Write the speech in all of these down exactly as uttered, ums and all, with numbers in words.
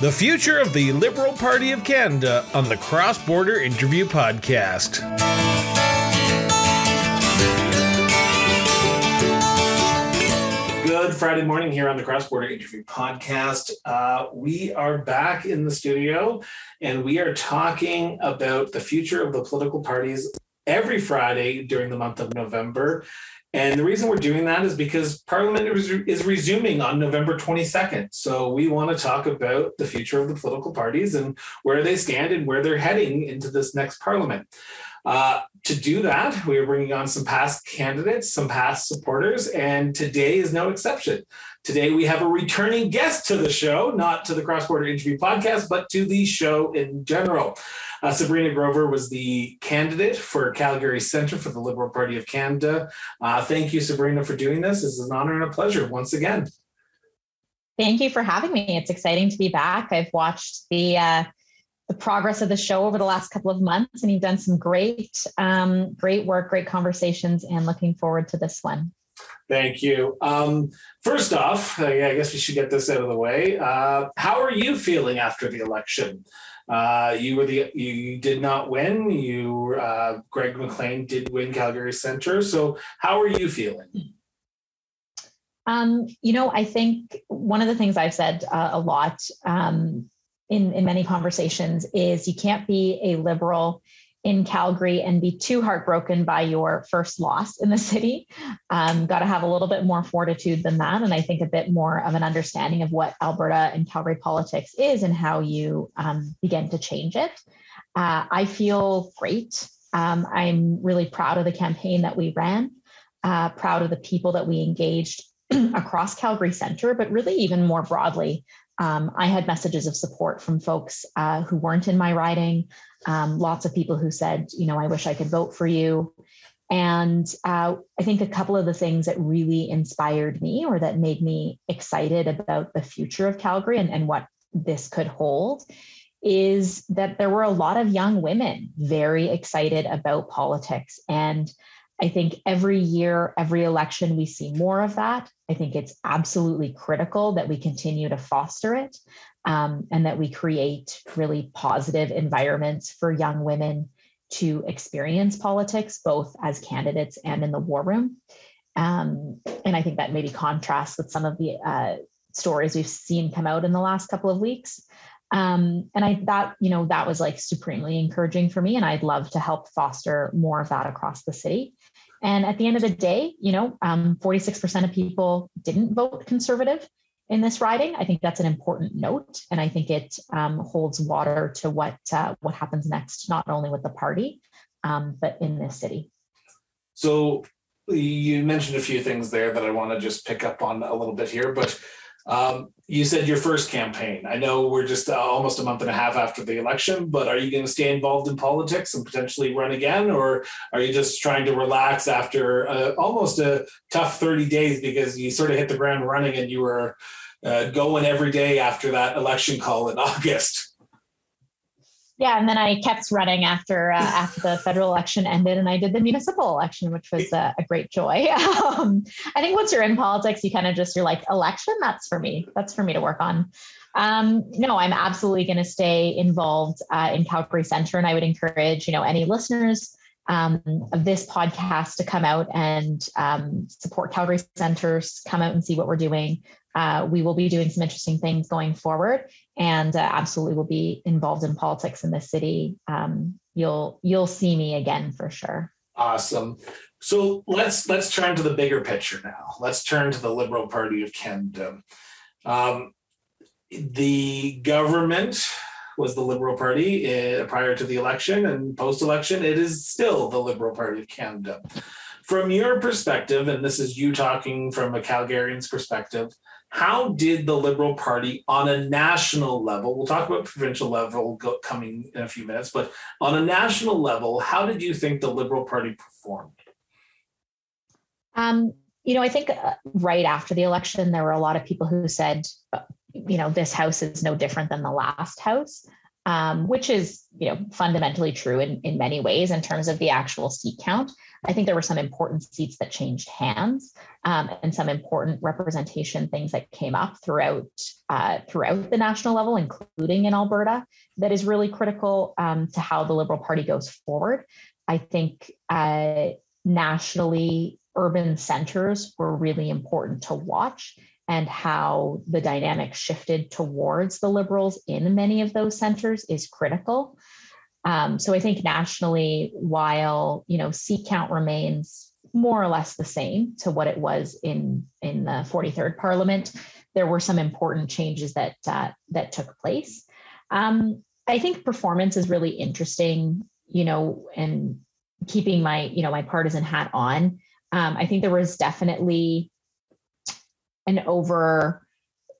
The future of the Liberal Party of Canada on the Cross-Border Interview Podcast. Good Friday morning here on the Cross-Border Interview Podcast. Uh, we are back in the studio and we are talking about the future of the political parties every Friday during the month of November. And the reason we're doing that is because Parliament is, is resuming on November twenty-second. So we want to talk about the future of the political parties and where they stand and where they're heading into this next Parliament. Uh, to do that, we are bringing on some past candidates, some past supporters, and today is no exception. Today, we have a returning guest to the show, not to the Cross-Border Interview Podcast, but to the show in general. Uh, Sabrina Grover was the candidate for Calgary Centre for the Liberal Party of Canada. Uh, thank you, Sabrina, for doing this. It's an honor and a pleasure once again. Thank you for having me. It's exciting to be back. I've watched the uh, the progress of the show over the last couple of months, and you've done some great, um, great work, great conversations, and looking forward to this one. Thank you. Um, first off, I guess we should get this out of the way. Uh, how are you feeling after the election? Uh, you were the you did not win. You uh, Greg McLean did win Calgary Centre. So how are you feeling? Um, you know, I think one of the things I've said uh, a lot um, in in many conversations is you can't be a Liberal in Calgary and be too heartbroken by your first loss in the city. Um, got to have a little bit more fortitude than that. And I think a bit more of an understanding of what Alberta and Calgary politics is and how you um, begin to change it. Uh, I feel great. Um, I'm really proud of the campaign that we ran, uh, proud of the people that we engaged across Calgary Centre, but really even more broadly. Um, I had messages of support from folks uh, who weren't in my riding, um, lots of people who said, you know, I wish I could vote for you. And uh, I think a couple of the things that really inspired me or that made me excited about the future of Calgary and, and what this could hold is that there were a lot of young women very excited about politics. And I think every year, every election, we see more of that. I think it's absolutely critical that we continue to foster it um, and that we create really positive environments for young women to experience politics, both as candidates and in the war room. Um, and I think that maybe contrasts with some of the uh, stories we've seen come out in the last couple of weeks. Um, and I that, you know, that was like supremely encouraging for me. And I'd love to help foster more of that across the city. And at the end of the day, you know, um, forty-six percent of people didn't vote Conservative in this riding. I think that's an important note. And I think it um, holds water to what uh, what happens next, not only with the party, um, but in this city. So you mentioned a few things there that I want to just pick up on a little bit here, but Um, you said your first campaign. I know we're just uh, almost a month and a half after the election, but are you going to stay involved in politics and potentially run again? Or are you just trying to relax after uh, almost a tough thirty days because you sort of hit the ground running and you were uh, going every day after that election call in August? Yeah, and then I kept running after uh, after the federal election ended, and I did the municipal election, which was a, a great joy. Um, I think once you're in politics, you kind of just, you're like, election, that's for me. That's for me to work on. Um, no, I'm absolutely going to stay involved uh, in Calgary Centre, and I would encourage, you know, any listeners um, of this podcast to come out and um, support Calgary Centre, come out and see what we're doing. Uh, we will be doing some interesting things going forward, and uh, absolutely will be involved in politics in the city. Um, you'll you'll see me again for sure. Awesome. So let's let's turn to the bigger picture now. Let's turn to the Liberal Party of Canada. Um, the government was the Liberal Party uh, prior to the election, and post-election, it is still the Liberal Party of Canada. From your perspective, and this is you talking from a Calgarian's perspective, how did the Liberal Party on a national level, we'll talk about provincial level go, coming in a few minutes, but on a national level, how did you think the Liberal Party performed? Um, you know, I think right after the election, there were a lot of people who said, you know, this house is no different than the last house. um, which is, you know, fundamentally true in, in many ways in terms of the actual seat count. I think there were some important seats that changed hands, um, and some important representation things that came up throughout uh, throughout the national level, including in Alberta, that is really critical um, to how the Liberal Party goes forward. I think uh, nationally, urban centers were really important to watch, and how the dynamic shifted towards the Liberals in many of those centers is critical. Um, so I think nationally, while, you know, seat count remains more or less the same to what it was in, in the forty-third Parliament, there were some important changes that uh, that took place. Um, I think performance is really interesting, you know, and keeping my, you know, my partisan hat on. Um, I think there was definitely an over,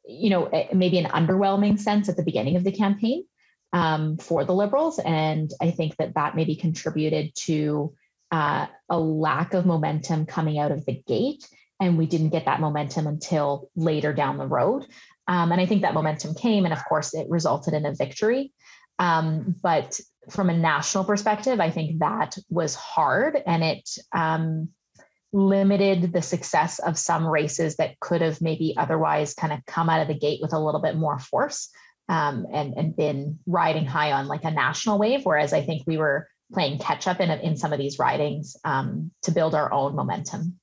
you know, maybe an underwhelming sense at the beginning of the campaign um, for the Liberals. And I think that that maybe contributed to uh, a lack of momentum coming out of the gate. And we didn't get that momentum until later down the road. Um, and I think that momentum came, and of course it resulted in a victory. Um, but from a national perspective, I think that was hard, and it, um, limited the success of some races that could have maybe otherwise kind of come out of the gate with a little bit more force, um, and, and been riding high on like a national wave. Whereas I think we were playing catch up in, in some of these ridings um, to build our own momentum.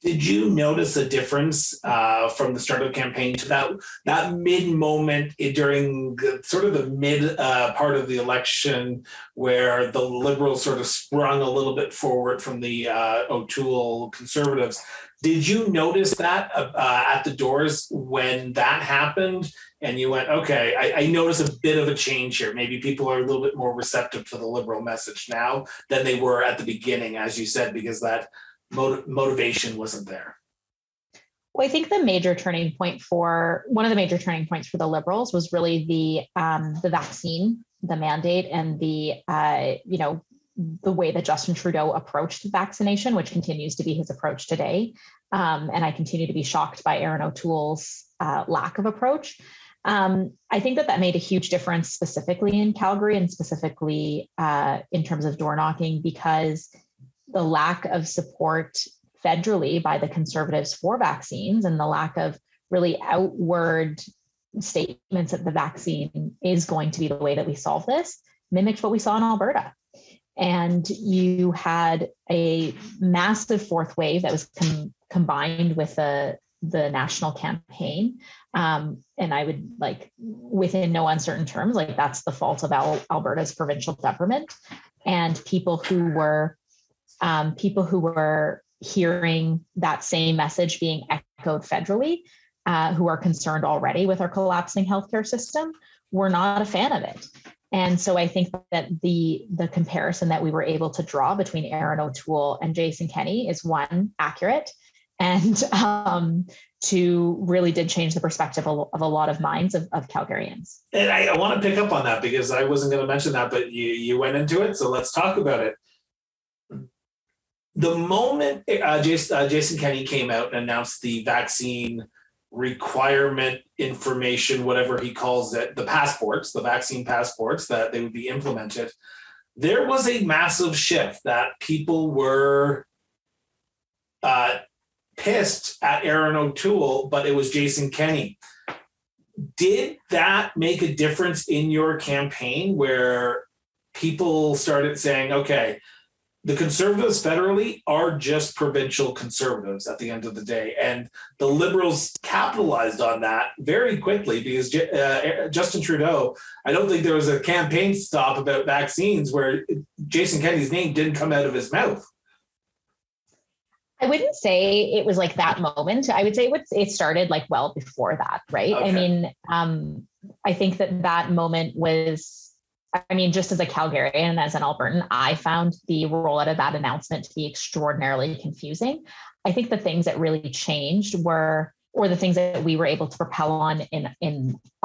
Did you notice a difference uh, from the start of the campaign to that, that mid moment during the, sort of the mid uh, part of the election, where the Liberals sort of sprung a little bit forward from the uh, O'Toole Conservatives? Did you notice that uh, at the doors when that happened, and you went, okay, I, I notice a bit of a change here. Maybe people are a little bit more receptive to the Liberal message now than they were at the beginning, as you said, because that motivation wasn't there? Well, I think the major turning point for one of the major turning points for the Liberals was really the um, the vaccine, the mandate, and the uh, you know the way that Justin Trudeau approached vaccination, which continues to be his approach today. Um, and I continue to be shocked by Erin O'Toole's uh, lack of approach. Um, I think that that made a huge difference specifically in Calgary, and specifically uh, in terms of door knocking, because the lack of support federally by the Conservatives for vaccines, and the lack of really outward statements that the vaccine is going to be the way that we solve this, mimicked what we saw in Alberta. And you had a massive fourth wave that was com- combined with the, the national campaign. Um, and I would, like, within no uncertain terms, like, that's the fault of Al- Alberta's provincial government, and people who were Um, people who were hearing that same message being echoed federally, uh, who are concerned already with our collapsing healthcare system, were not a fan of it. And so I think that the the comparison that we were able to draw between Erin O'Toole and Jason Kenney is, one, accurate, and um, two, really did change the perspective of a lot of minds of, of Calgarians. And I, I want to pick up on that, because I wasn't going to mention that, but you you went into it, so let's talk about it. The moment uh, Jason, uh, Jason Kenney came out and announced the vaccine requirement information, whatever he calls it, the passports, the vaccine passports, that they would be implemented, there was a massive shift that people were uh, pissed at Erin O'Toole, but it was Jason Kenney. Did that make a difference in your campaign, where people started saying, okay, the Conservatives federally are just provincial Conservatives at the end of the day? And the Liberals capitalized on that very quickly, because uh, Justin Trudeau, I don't think there was a campaign stop about vaccines where Jason Kenney's name didn't come out of his mouth. I wouldn't say it was like that moment. I would say it, would, it started like well before that, right? Okay. I mean, um, I think that that moment was, I mean, just as a Calgarian and as an Albertan, I found the rollout of that announcement to be extraordinarily confusing. I think the things that really changed were, or the things that we were able to propel on in, in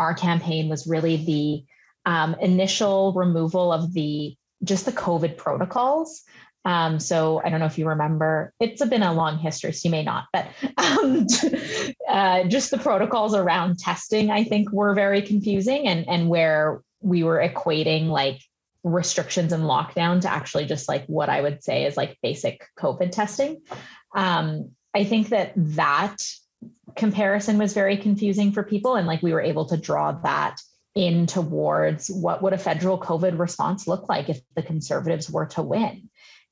our campaign, was really the um, initial removal of the, just the COVID protocols. Um, so I don't know if you remember, it's been a long history, so you may not, but um, uh, just the protocols around testing, I think, were very confusing, and, and where we were equating like restrictions and lockdown to actually just like what I would say is like basic COVID testing. Um, I think that that comparison was very confusing for people. And like we were able to draw that in towards what would a federal COVID response look like if the Conservatives were to win.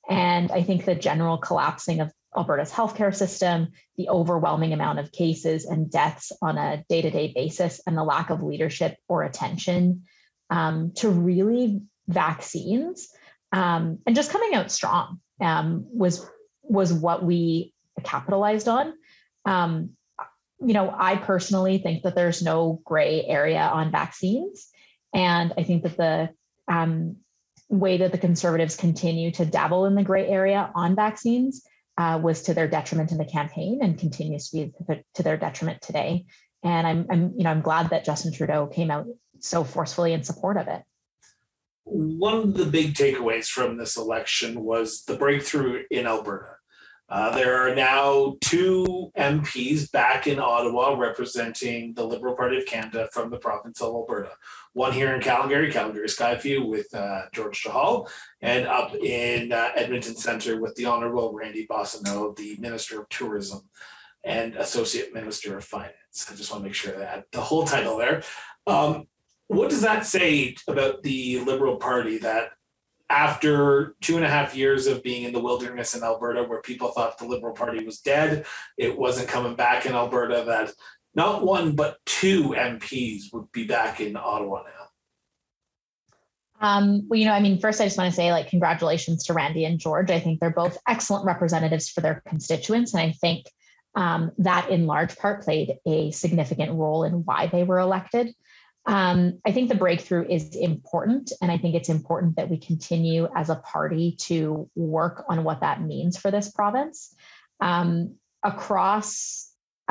And I think the general collapsing of Alberta's healthcare system, the overwhelming amount of cases and deaths on a day-to-day basis, and the lack of leadership or attention um, to really vaccines um, and just coming out strong um, was, was what we capitalized on. Um, you know, I personally think that there's no gray area on vaccines. And I think that the um, way that the Conservatives continue to dabble in the gray area on vaccines Uh, was to their detriment in the campaign and continues to be to their detriment today. And I'm, I'm, you know, I'm glad that Justin Trudeau came out so forcefully in support of it. One of the big takeaways from this election was the breakthrough in Alberta. Uh, there are now two M Ps back in Ottawa representing the Liberal Party of Canada from the province of Alberta. One here in Calgary, Calgary Skyview with uh, George Chahal, and up in uh, Edmonton Centre with the Honourable Randy Boissonnault, the Minister of Tourism and Associate Minister of Finance. I just want to make sure that the whole title there. Um, what does that say about the Liberal Party that after two and a half years of being in the wilderness in Alberta, where people thought the Liberal Party was dead, it wasn't coming back in Alberta, that not one, but two M Ps would be back in Ottawa now? Um, well, you know, I mean, first, I just want to say, like, congratulations to Randy and George. I think they're both excellent representatives for their constituents. And I think um, that in large part played a significant role in why they were elected. Um, I think the breakthrough is important, and I think it's important that we continue as a party to work on what that means for this province. Um, across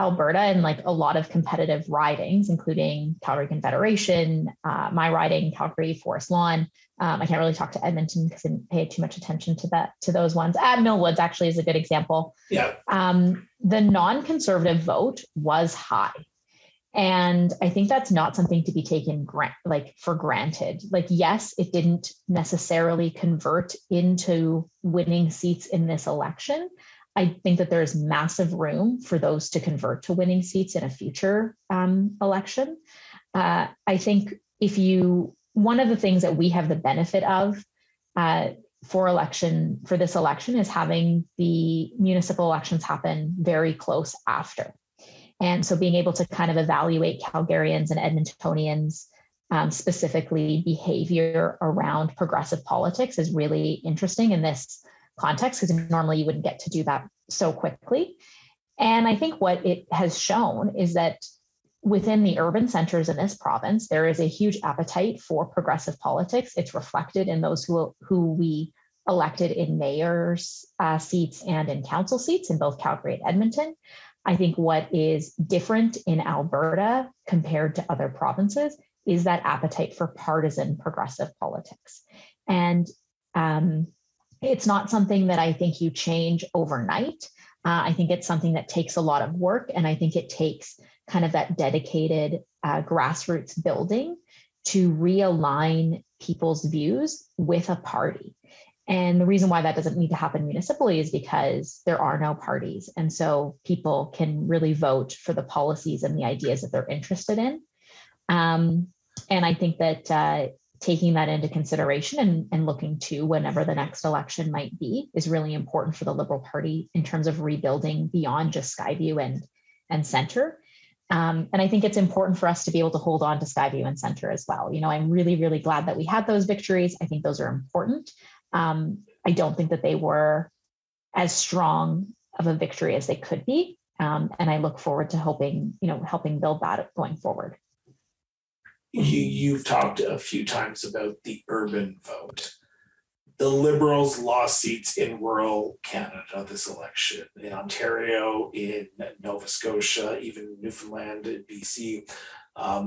Alberta and like a lot of competitive ridings, including Calgary Confederation, uh, my riding, Calgary Forest Lawn. Um, I can't really talk to Edmonton because I didn't pay too much attention to that, to those ones. Ah, Mill Woods actually is a good example. Yeah. Um, the non-Conservative vote was high. And I think that's not something to be taken gra- like for granted. Like, yes, it didn't necessarily convert into winning seats in this election. I think that there is massive room for those to convert to winning seats in a future um, election. Uh, I think if you, one of the things that we have the benefit of uh, for election, for this election, is having the municipal elections happen very close after. And so being able to kind of evaluate Calgarians and Edmontonians, um, specifically behavior around progressive politics, is really interesting in this context, because normally you wouldn't get to do that so quickly. And I think what it has shown is that within the urban centers in this province, there is a huge appetite for progressive politics. It's reflected in those who, who we elected in mayor's uh, seats and in council seats in both Calgary and Edmonton. I think what is different in Alberta compared to other provinces is that appetite for partisan progressive politics. And um, it's not something that I think you change overnight. Uh, I think it's something that takes a lot of work. And I think it takes kind of that dedicated uh, grassroots building to realign people's views with a party. And the reason why that doesn't need to happen municipally is because there are no parties. And so people can really vote for the policies and the ideas that they're interested in. Um, and I think that uh, taking that into consideration and, and looking to whenever the next election might be is really important for the Liberal Party in terms of rebuilding beyond just Skyview and, and Centre. Um, and I think it's important for us to be able to hold on to Skyview and Centre as well. You know, I'm really, really glad that we had those victories. I think those are important. Um, I don't think that they were as strong of a victory as they could be. Um, and I look forward to hoping, you know, helping build that going forward. You, you've talked a few times about the urban vote. The Liberals lost seats in rural Canada this election, in Ontario, in Nova Scotia, even Newfoundland, in B C. Um,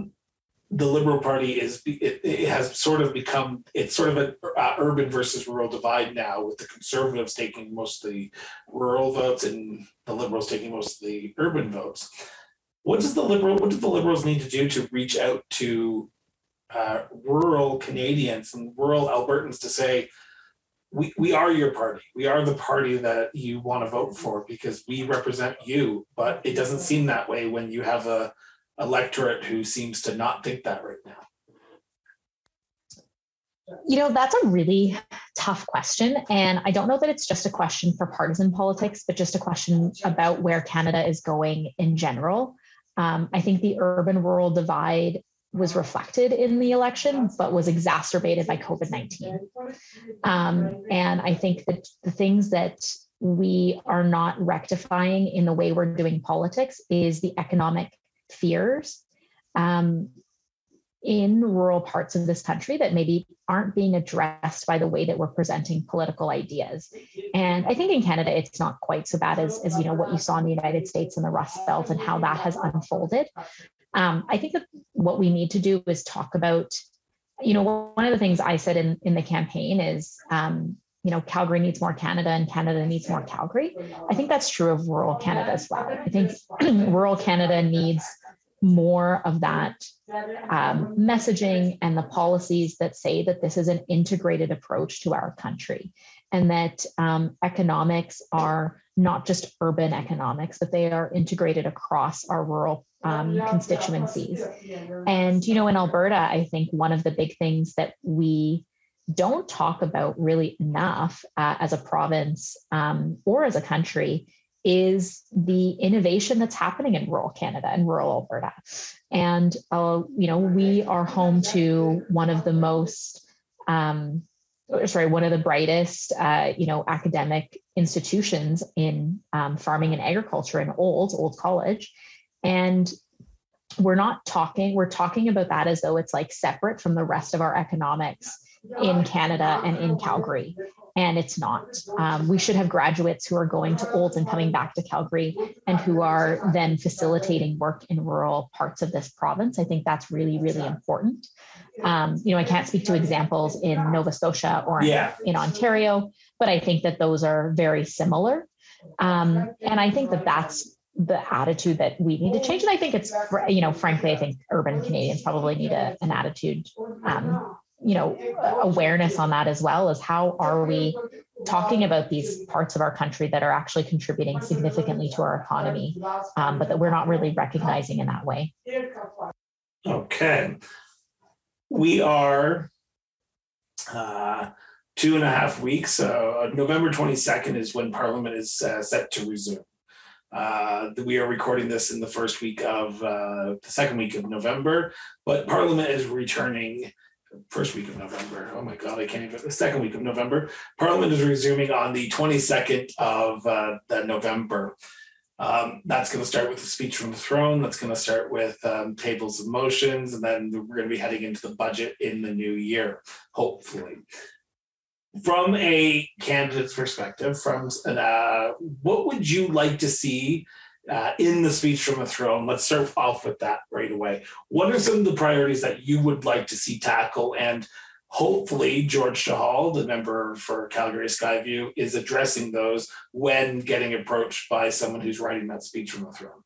The Liberal Party is it, it has sort of become it's sort of an uh, urban versus rural divide now, with the Conservatives taking most of the rural votes and the Liberals taking most of the urban votes. What does the Liberal what do the Liberals need to do to reach out to uh, rural Canadians and rural Albertans to say, we, we are your party. We are the party that you want to vote for because we represent you. But it doesn't seem that way when you have a electorate who seems to not think that right now. You know, that's a really tough question. And I don't know that it's just a question for partisan politics, but just a question about where Canada is going in general. Um, I think the urban-rural divide was reflected in the election, but was exacerbated by COVID nineteen. Um, and I think that the things that we are not rectifying in the way we're doing politics is the economic fears um, in rural parts of this country that maybe aren't being addressed by the way that we're presenting political ideas. And I think in Canada, it's not quite so bad as, as you know, what you saw in the United States and the Rust Belt and how that has unfolded. Um, I think that what we need to do is talk about, you know, one of the things I said in, in the campaign is, um, you know, Calgary needs more Canada and Canada needs more Calgary. I think that's true of rural Canada as well. I think rural Canada needs more of that um, messaging and the policies that say that this is an integrated approach to our country and that um, economics are not just urban economics, but they are integrated across our rural um, constituencies. And, you know, in Alberta, I think one of the big things that we don't talk about really enough uh, as a province um, or as a country is the innovation that's happening in rural Canada and rural Alberta. And, uh, you know, we are home to one of the most, um, sorry, one of the brightest, uh, you know, academic institutions in um, farming and agriculture in Olds, Olds College. And we're not talking, we're talking about that as though it's like separate from the rest of our economics in Canada and in Calgary. And it's not. Um, we should have graduates who are going to Olds and coming back to Calgary and who are then facilitating work in rural parts of this province. I think that's really, really important. Um, you know, I can't speak to examples in Nova Scotia or in, yeah. in Ontario, but I think that those are very similar. Um, and I think that that's the attitude that we need to change. And I think it's, you know, frankly, I think urban Canadians probably need a, an attitude um you know, awareness on that as well as how are we talking about these parts of our country that are actually contributing significantly to our economy, um, but that we're not really recognizing in that way. Okay. We are uh, two and a half weeks. So November twenty-second is when Parliament is uh, set to resume. Uh, we are recording this in the first week of uh, the second week of November, but Parliament is returning first week of November. Oh my God, I can't even, the second week of November. Parliament is resuming on the twenty-second of uh, November. Um, that's going to start with a speech from the throne. That's going to start with um, tables of motions. And then we're going to be heading into the budget in the new year, hopefully. From a candidate's perspective, from uh, what would you like to see Uh, in the speech from the throne? Let's start off with that right away. What are some of the priorities that you would like to see tackle? And hopefully George Chahal, the member for Calgary Skyview, is addressing those when getting approached by someone who's writing that speech from the throne.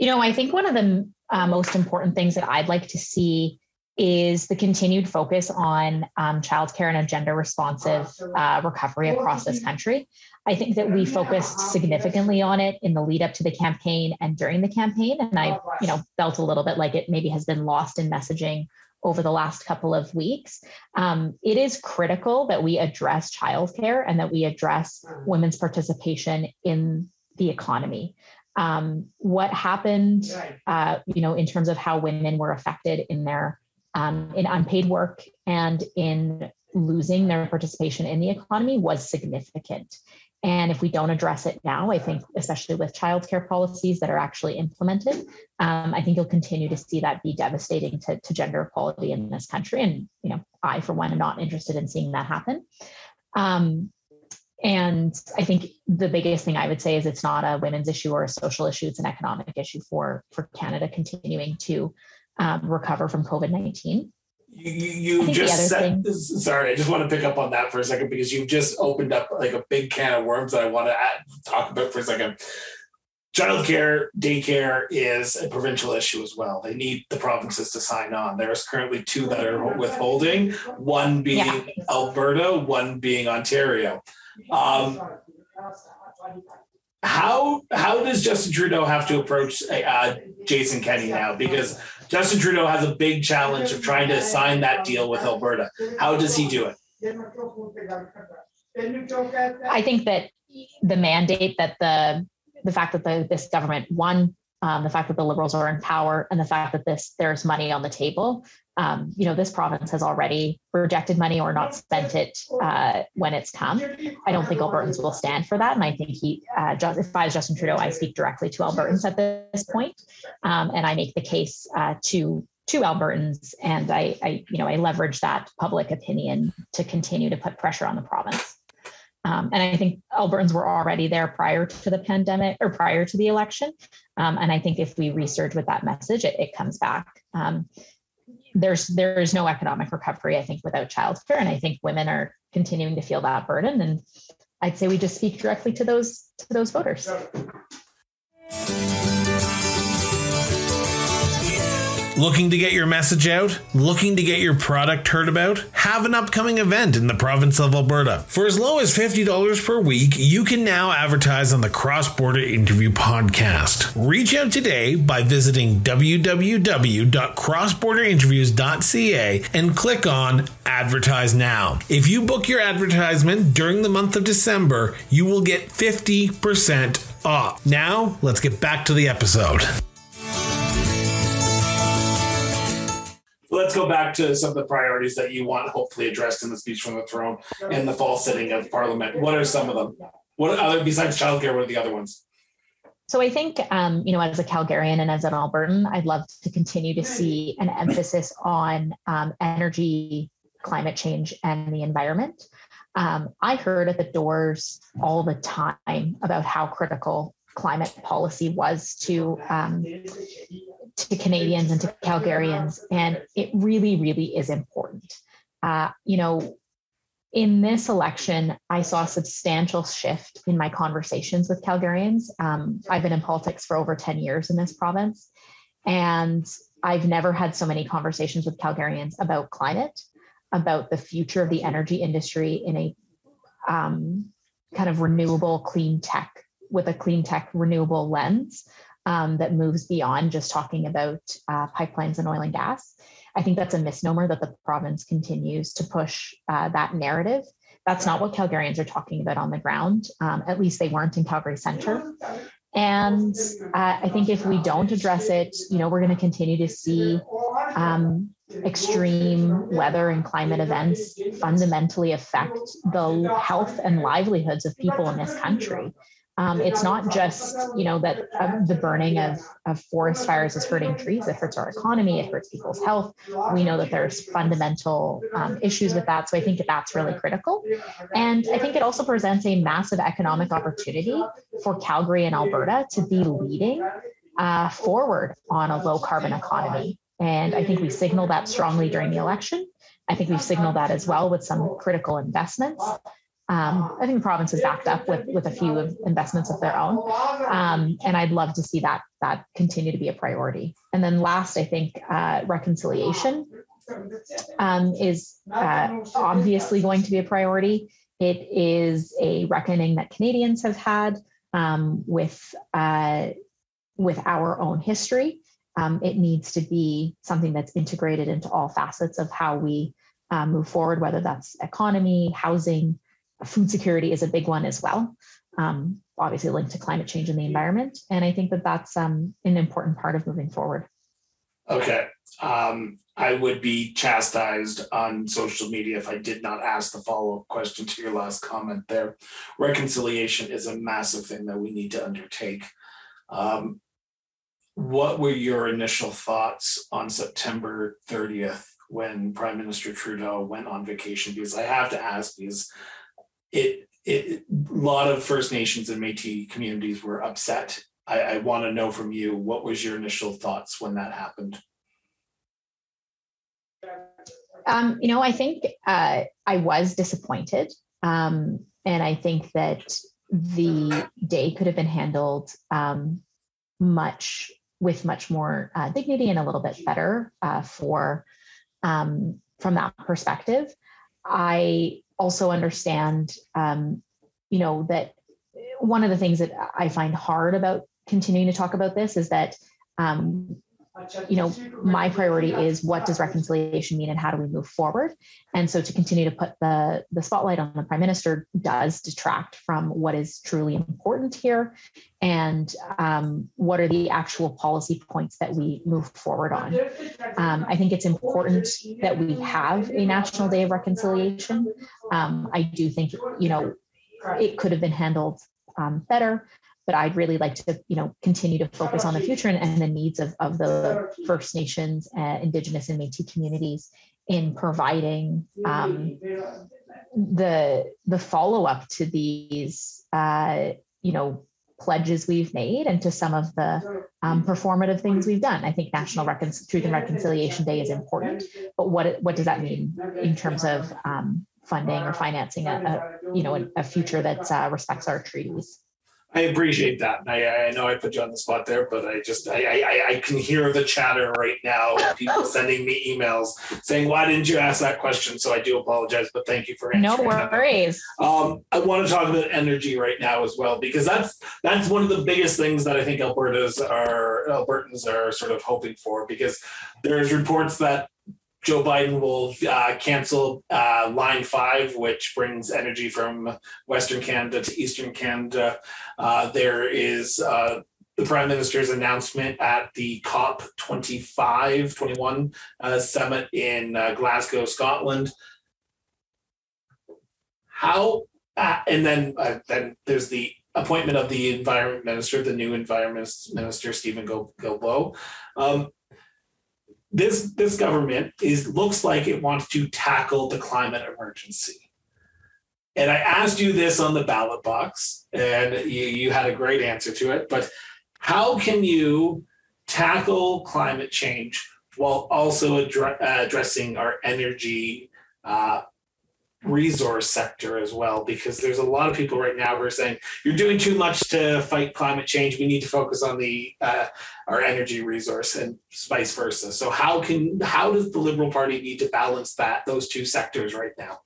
You know, I think one of the uh, most important things that I'd like to see is the continued focus on um, childcare and a gender responsive uh, recovery across this country. I think that we focused significantly on it in the lead up to the campaign and during the campaign. And I, you know, felt a little bit like it maybe has been lost in messaging over the last couple of weeks. Um, it is critical that we address childcare and that we address women's participation in the economy. Um, what happened, uh, you know, in terms of how women were affected in their um, in unpaid work and in losing their participation in the economy was significant. And if we don't address it now, I think, especially with childcare policies that are actually implemented, um, I think you'll continue to see that be devastating to, to gender equality in this country. And, you know, I, for one, am not interested in seeing that happen. Um, and I think the biggest thing I would say is it's not a women's issue or a social issue. It's an economic issue for, for Canada continuing to um, recover from COVID nineteen. You, you, you just said, things. sorry, I just want to pick up on that for a second, because you've just opened up like a big can of worms that I want to add, talk about for a second. Childcare, daycare is a provincial issue as well. They need the provinces to sign on. There's currently two that are withholding, one being yeah. Alberta, one being Ontario. Um, how how does Justin Trudeau have to approach uh, Jason Kenney now? Because Justin Trudeau has a big challenge of trying to sign that deal with Alberta. How does he do it? I think that the mandate that the The fact that the, this government won, um, the fact that the Liberals are in power, and the fact that this there's money on the table. Um, you know, this province has already rejected money or not spent it uh, when it's come. I don't think Albertans will stand for that. And I think he, uh, just, if I was Justin Trudeau, I speak directly to Albertans at this point. Um, and I make the case uh, to to Albertans. And I, I, you know, I leverage that public opinion to continue to put pressure on the province. Um, and I think Albertans were already there prior to the pandemic or prior to the election. Um, and I think if we resurge with that message, it, it comes back. Um, there's there is no economic recovery, I think, without childcare. And I think women are continuing to feel that burden. And I'd say we just speak directly to those to those voters. Looking to get your message out? Looking to get your product heard about? Have an upcoming event in the province of Alberta. For as low as fifty dollars per week, you can now advertise on the Cross Border Interview Podcast. Reach out today by visiting w w w dot cross border interviews dot c a and click on Advertise Now. If you book your advertisement during the month of December, you will get fifty percent off. Now, let's get back to the episode. Let's go back to some of the priorities that you want hopefully addressed in the speech from the throne in the fall sitting of Parliament. What are some of them? What other besides childcare? What are the other ones? So I think, um, you know, as a Calgarian and as an Albertan, I'd love to continue to see an emphasis on um, energy, climate change, and the environment. Um, I heard at the doors all the time about how critical climate policy was to um, to Canadians and to Calgarians, and it really, really is important. Uh, you know, in this election, I saw a substantial shift in my conversations with Calgarians. Um, I've been in politics for over ten years in this province, and I've never had so many conversations with Calgarians about climate, about the future of the energy industry in a um, kind of renewable, clean tech, with a clean tech, renewable lens. Um, that moves beyond just talking about uh, pipelines and oil and gas. I think that's a misnomer that the province continues to push uh, that narrative. That's not what Calgarians are talking about on the ground. Um, at least they weren't in Calgary Centre. And uh, I think if we don't address it, you know, we're going to continue to see um, extreme weather and climate events fundamentally affect the health and livelihoods of people in this country. Um, it's not just, you know, that uh, the burning of, of forest fires is hurting trees. It hurts our economy. It hurts people's health. We know that there's fundamental um, issues with that. So I think that that's really critical. And I think it also presents a massive economic opportunity for Calgary and Alberta to be leading uh, forward on a low carbon economy. And I think we signaled that strongly during the election. I think we've signaled that as well with some critical investments. Um, I think the province has backed up with, with a few investments of their own. Um, and I'd love to see that that continue to be a priority. And then last, I think uh, reconciliation um, is uh, obviously going to be a priority. It is a reckoning that Canadians have had um, with, uh, with our own history. Um, it needs to be something that's integrated into all facets of how we uh, move forward, whether that's economy, housing. Food security is a big one as well, um, obviously linked to climate change and the environment. And I think that that's um, an important part of moving forward. Okay. Um, I would be chastised on social media if I did not ask the follow-up question to your last comment there. Reconciliation is a massive thing that we need to undertake. Um, what were your initial thoughts on September thirtieth when Prime Minister Trudeau went on vacation? Because I have to ask, because It, it a lot of First Nations and Métis communities were upset. I, I want to know from you, what was your initial thoughts when that happened? Um, you know, I think uh, I was disappointed. Um, and I think that the day could have been handled um, much with much more uh, dignity and a little bit better uh, for um, from that perspective. I also understand, um, you know, that one of the things that I find hard about continuing to talk about this is that, um, you know, my priority is what does reconciliation mean and how do we move forward? And so to continue to put the, the spotlight on the Prime Minister does detract from what is truly important here and um, what are the actual policy points that we move forward on. Um, I think it's important that we have a National Day of Reconciliation. Um, I do think, you know, it could have been handled um, better, but I'd really like to, you know, continue to focus on the future and, and the needs of, of the First Nations, uh, Indigenous and Métis communities in providing um, the the follow-up to these, uh, you know, pledges we've made and to some of the um, performative things we've done. I think National Recon- Truth and Reconciliation Day is important, but what what does that mean in terms of um, funding or financing a, a you know a future that uh, respects our treaties? I appreciate that. I, I know I put you on the spot there, but I just, I, I, I can hear the chatter right now, people sending me emails saying, why didn't you ask that question? So I do apologize, but thank you for answering. No worries. That. Um, I want to talk about energy right now as well, because that's, that's one of the biggest things that I think Alberta's are, Albertans are sort of hoping for, because there's reports that Joe Biden will uh, cancel uh, Line five, which brings energy from Western Canada to Eastern Canada. Uh, there is uh, the Prime Minister's announcement at the COP twenty-five, twenty-one uh, summit in uh, Glasgow, Scotland. How, uh, and then, uh, then there's the appointment of the Environment Minister, the new Environment Minister, Steven Guilbeault. Um, This this government is looks like it wants to tackle the climate emergency. And I asked you this on the ballot box, and you, you had a great answer to it, but how can you tackle climate change while also addre- addressing our energy uh, resource sector as well? Because there's a lot of people right now who are saying, you're doing too much to fight climate change. We need to focus on the uh, our energy resource and vice versa. So how can how does the Liberal Party need to balance that those two sectors right now?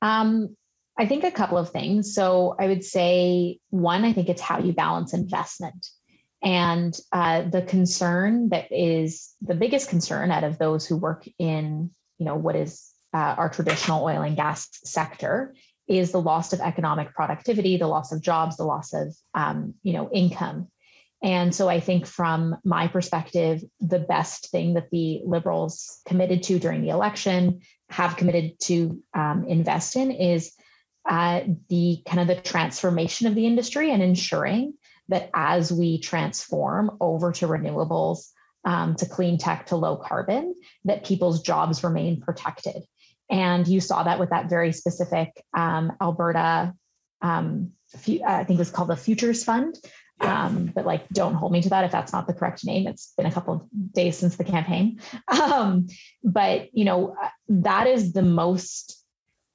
Um, I think a couple of things. So I would say, one, I think it's how you balance investment. And uh, the concern that is the biggest concern out of those who work in, you know, what is Uh, our traditional oil and gas sector is the loss of economic productivity, the loss of jobs, the loss of, um, you know, income. And so I think from my perspective, the best thing that the Liberals committed to during the election, have committed to um, invest in is uh, the kind of the transformation of the industry and ensuring that as we transform over to renewables, um, to clean tech, to low carbon, that people's jobs remain protected. And you saw that with that very specific um, Alberta, um, few, I think it was called the Futures Fund, um, but like, don't hold me to that if that's not the correct name. It's been a couple of days since the campaign. Um, but, you know, that is the most,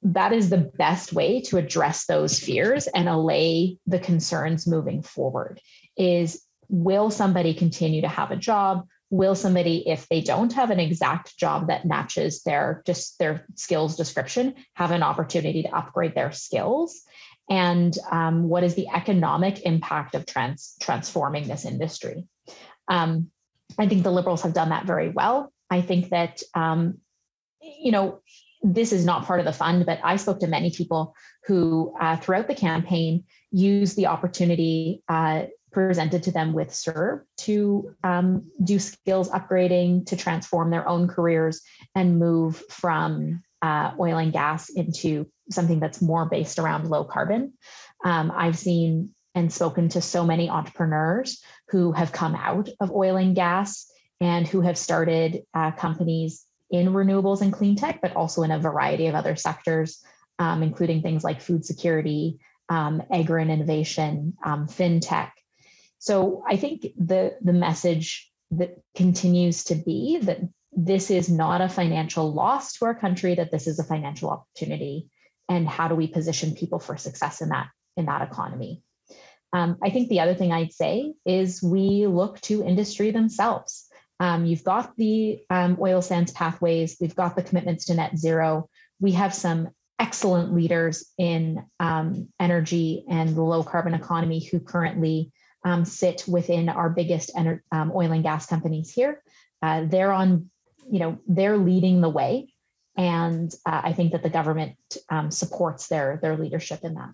that is the best way to address those fears and allay the concerns moving forward is, will somebody continue to have a job? Will somebody, if they don't have an exact job that matches their just their skills description, have an opportunity to upgrade their skills? And um, what is the economic impact of trans- transforming this industry? Um, I think the Liberals have done that very well. I think that, um, you know, this is not part of the fund, but I spoke to many people who uh, throughout the campaign used the opportunity uh, presented to them with S E R B to um, do skills upgrading, to transform their own careers and move from uh, oil and gas into something that's more based around low carbon. Um, I've seen and spoken to so many entrepreneurs who have come out of oil and gas and who have started uh, companies in renewables and clean tech, but also in a variety of other sectors, um, including things like food security, um, agri innovation, um, fintech. So I think the, the message that continues to be that this is not a financial loss to our country, that this is a financial opportunity and how do we position people for success in that, in that economy? Um, I think the other thing I'd say is we look to industry themselves. Um, you've got the um, oil sands pathways, we've got the commitments to net zero. We have some excellent leaders in um, energy and the low carbon economy who currently um, sit within our biggest ener- um, oil and gas companies here. Uh, they're on, you know, they're leading the way. And uh, I think that the government um, supports their, their leadership in that.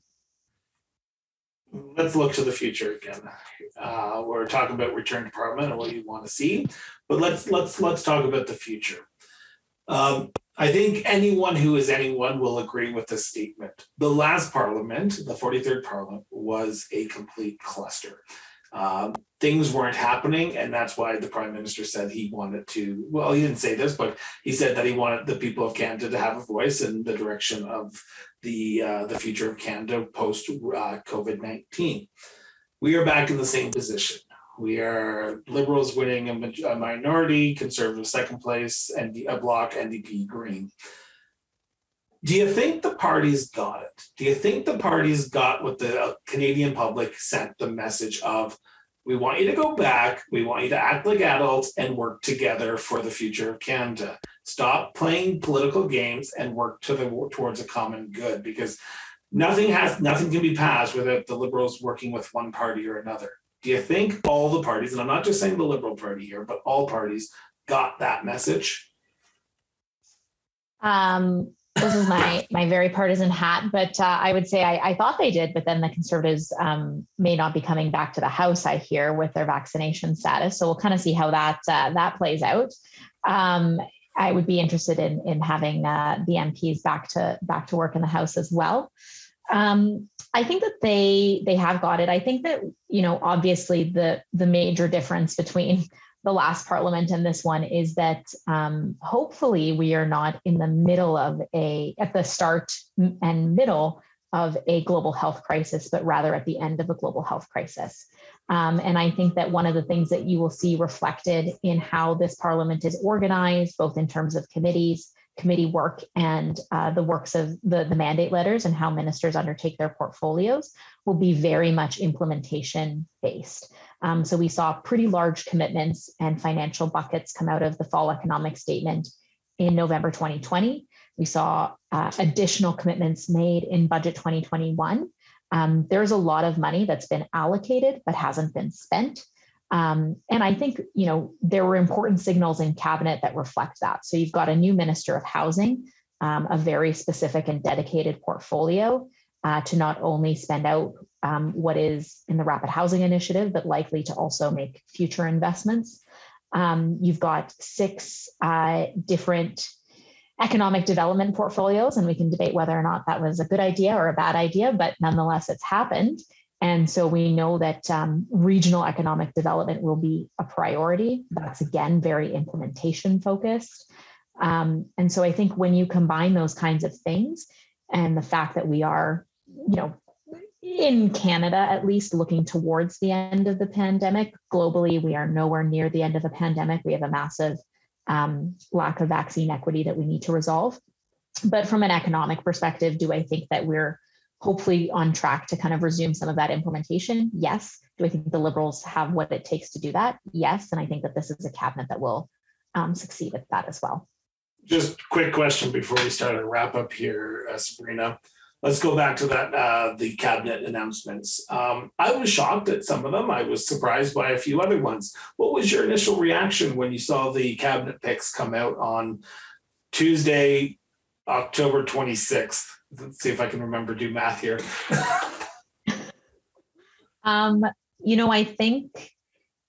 Let's look to the future again. Uh, we're talking about return to Parliament and what you want to see, but let's let's let's talk about the future. Um, I think anyone who is anyone will agree with this statement. The last Parliament, the forty-third Parliament, was a complete cluster. Um, things weren't happening, and that's why the Prime Minister said he wanted to, well, he didn't say this, but he said that he wanted the people of Canada to have a voice in the direction of the uh, the future of Canada post uh, COVID nineteen. We are back in the same position. We are Liberals winning a, a minority, Conservatives second place, and a Bloc, N D P, Green. Do you think the parties got it? Do you think the parties got what the Canadian public sent the message of, we want you to go back, we want you to act like adults and work together for the future of Canada. Stop playing political games and work to the, towards a common good, because nothing has nothing can be passed without the Liberals working with one party or another. Do you think all the parties, and I'm not just saying the Liberal Party here, but all parties got that message? Um. This is my my very partisan hat, but uh, I would say I, I thought they did, but then the Conservatives um, may not be coming back to the House, I hear, with their vaccination status. So we'll kind of see how that uh, that plays out. Um, I would be interested in in having uh, the M Ps back to back to work in the House as well. Um, I think that they they have got it. I think that, you know, obviously the the major difference between the last Parliament and this one is that um, hopefully we are not in the middle of a, at the start and middle of a global health crisis, but rather at the end of a global health crisis. Um, and I think that one of the things that you will see reflected in how this Parliament is organized, both in terms of committees, committee work, and uh, the works of the, the mandate letters and how ministers undertake their portfolios, will be very much implementation based. Um, so we saw pretty large commitments and financial buckets come out of the fall economic statement in November twenty twenty. We saw uh, additional commitments made in budget twenty twenty-one. Um, there's a lot of money that's been allocated but hasn't been spent. Um, and I think, you know, there were important signals in cabinet that reflect that. So you've got a new Minister of Housing, um, a very specific and dedicated portfolio uh, to not only spend out um, what is in the Rapid Housing Initiative, but likely to also make future investments. Um, you've got six uh, different economic development portfolios, and we can debate whether or not that was a good idea or a bad idea, but nonetheless, it's happened. And so we know that um, regional economic development will be a priority. That's, again, very implementation focused. Um, and so I think when you combine those kinds of things and the fact that we are, you know, in Canada, at least looking towards the end of the pandemic, globally, we are nowhere near the end of the pandemic. We have a massive um, lack of vaccine equity that we need to resolve. But from an economic perspective, do I think that we're hopefully on track to kind of resume some of that implementation? Yes. Do I think the Liberals have what it takes to do that? Yes. And I think that this is a cabinet that will um, succeed at that as well. Just a quick question before we start a wrap up here, uh, Sabrina. Let's go back to that, uh, the cabinet announcements. Um, I was shocked at some of them. I was surprised by a few other ones. What was your initial reaction when you saw the cabinet picks come out on Tuesday, October twenty-sixth? Let's see if I can remember to do math here. um, you know, I think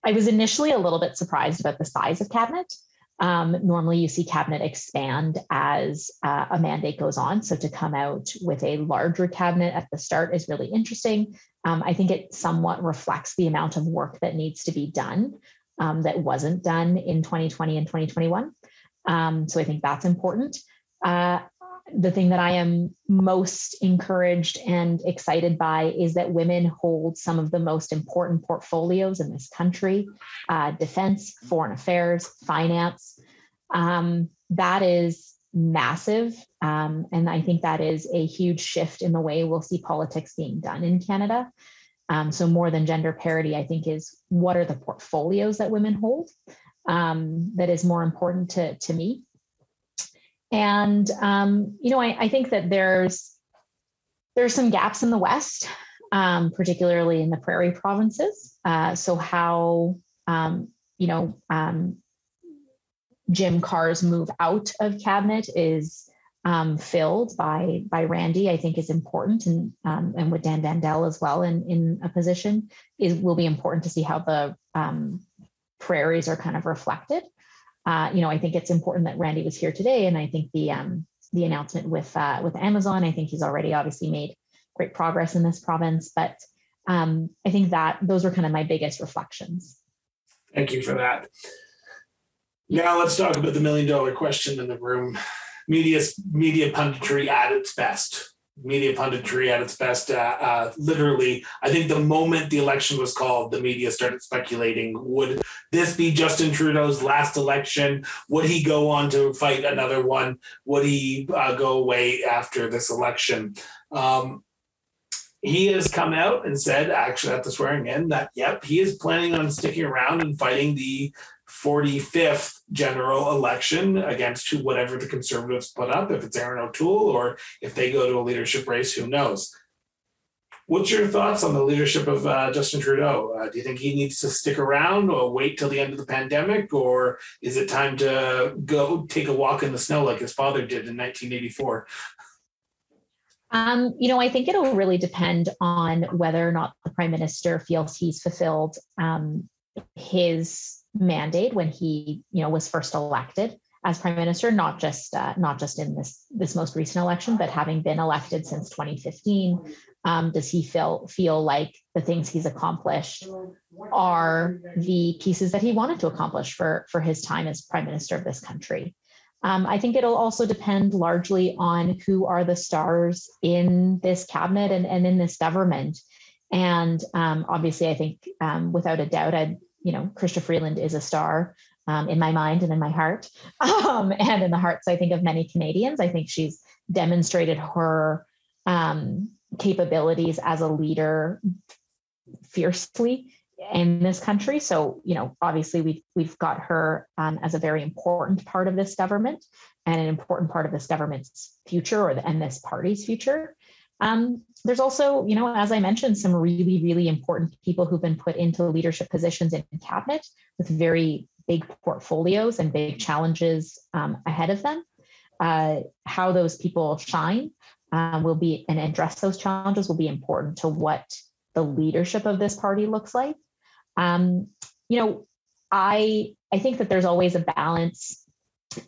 I was initially a little bit surprised about the size of cabinet. Um, normally you see cabinet expand as uh, a mandate goes on. So to come out with a larger cabinet at the start is really interesting. Um, I think it somewhat reflects the amount of work that needs to be done um, that wasn't done in twenty twenty and twenty twenty-one. Um, so I think that's important. Uh, The thing that I am most encouraged and excited by is that women hold some of the most important portfolios in this country, uh, defense, foreign affairs, finance. Um, that is massive. Um, and I think that is a huge shift in the way we'll see politics being done in Canada. Um, so more than gender parity, I think, is what are the portfolios that women hold? Um, that is more important to, to me. And, um, you know, I, I think that there's there's some gaps in the West, um, particularly in the prairie provinces. Uh, so how, um, you know, um, Jim Carr's move out of cabinet is um, filled by by Randy, I think, is important, and um, and with Dan Vandal as well in, in a position, is will be important to see how the um, prairies are kind of reflected. Uh, you know, I think it's important that Randy was here today, and I think the um, the announcement with uh, with Amazon, I think he's already obviously made great progress in this province. But um, I think that those were kind of my biggest reflections. Thank you for that. Now let's talk about the million dollar question in the room. Media media punditry at its best. Media punditry at its best. Uh, uh, literally, I think the moment the election was called, the media started speculating, would this be Justin Trudeau's last election? Would he go on to fight another one? Would he uh, go away after this election? Um, he has come out and said, actually at the swearing in, that, yep, he is planning on sticking around and fighting the forty-fifth general election against whatever the Conservatives put up, if it's Erin O'Toole or if they go to a leadership race, who knows? What's your thoughts on the leadership of uh, Justin Trudeau? Uh, do you think he needs to stick around or wait till the end of the pandemic, or is it time to go take a walk in the snow like his father did in nineteen eighty-four? Um, you know, I think it'll really depend on whether or not the Prime Minister feels he's fulfilled um, his mandate when he, you know, was first elected as Prime Minister, not just uh, not just in this this most recent election, but having been elected since twenty fifteen. Um, does he feel feel like the things he's accomplished are the pieces that he wanted to accomplish for for his time as Prime Minister of this country? Um, I think it'll also depend largely on who are the stars in this cabinet and, and in this government. And um, obviously, I think um, without a doubt, I'd you know, Chrystia Freeland is a star um, in my mind and in my heart um, and in the hearts, I think, of many Canadians. I think she's demonstrated her um, capabilities as a leader fiercely in this country. So, you know, obviously we've, we've got her um, as a very important part of this government and an important part of this government's future, or the, and this party's future. Um, there's also, you know, as I mentioned, some really, really important people who've been put into leadership positions in cabinet with very big portfolios and big challenges um, ahead of them. Uh, how those people shine uh, will be, and address those challenges, will be important to what the leadership of this party looks like. Um, you know, I I think that there's always a balance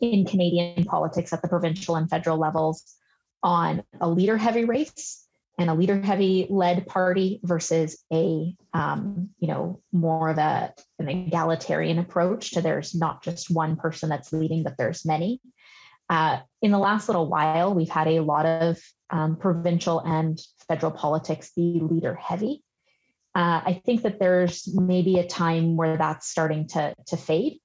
in Canadian politics at the provincial and federal levels on a leader heavy race and a leader heavy led party versus a, um, you know, more of a, an egalitarian approach to there's not just one person that's leading, but there's many. Uh, in the last little while, we've had a lot of um, provincial and federal politics be leader heavy. Uh, I think that there's maybe a time where that's starting to, to fade.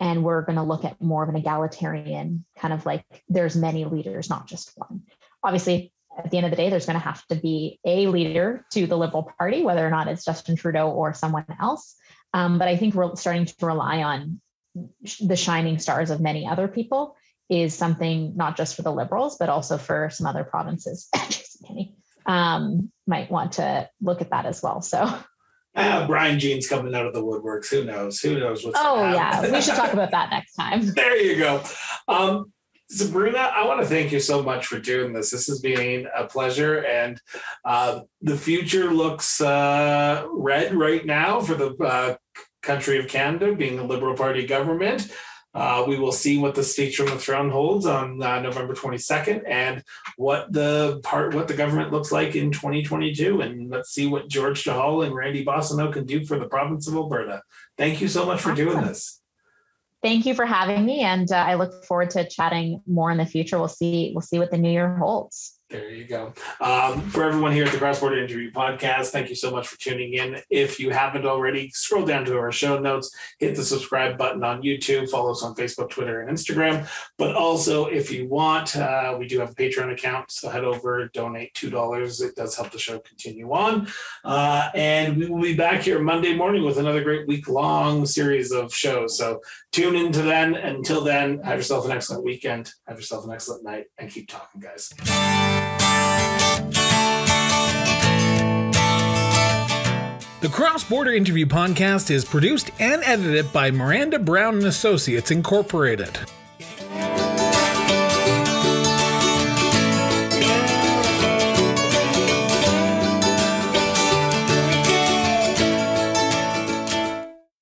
And we're going to look at more of an egalitarian kind of like there's many leaders, not just one. Obviously, at the end of the day, there's going to have to be a leader to the Liberal Party, whether or not it's Justin Trudeau or someone else. Um, but I think we're starting to rely on sh- the shining stars of many other people is something not just for the Liberals, but also for some other provinces. Jason Kenney um, might want to look at that as well. So. Uh, Brian Jean's coming out of the woodworks. Who knows? Who knows what's going to happen? Oh, yeah. We should talk about that next time. There you go. Um, Sabrina, I want to thank you so much for doing this. This has been a pleasure. And uh, the future looks uh, red right now for the uh, country of Canada, being a Liberal Party government. Uh, we will see what the speech from the throne holds on uh, November twenty-second, and what the part, what the government looks like in twenty twenty-two. And let's see what George Chahal and Randy Boissonnault can do for the province of Alberta. Thank you so much for doing this. Thank you for having me, and uh, I look forward to chatting more in the future. We'll see. We'll see what the new year holds. There you go. Um, for everyone here at the Cross-Border Interview Podcast, thank you so much for tuning in. If you haven't already, scroll down to our show notes, hit the subscribe button on YouTube, follow us on Facebook, Twitter, and Instagram. But also, if you want, uh, we do have a Patreon account, so head over, donate two dollars. It does help the show continue on. Uh, and we will be back here Monday morning with another great week-long series of shows. So tune in to then. Until then, have yourself an excellent weekend. Have yourself an excellent night, and keep talking, guys. The Cross-Border Interview Podcast is produced and edited by Miranda Brown and Associates Incorporated.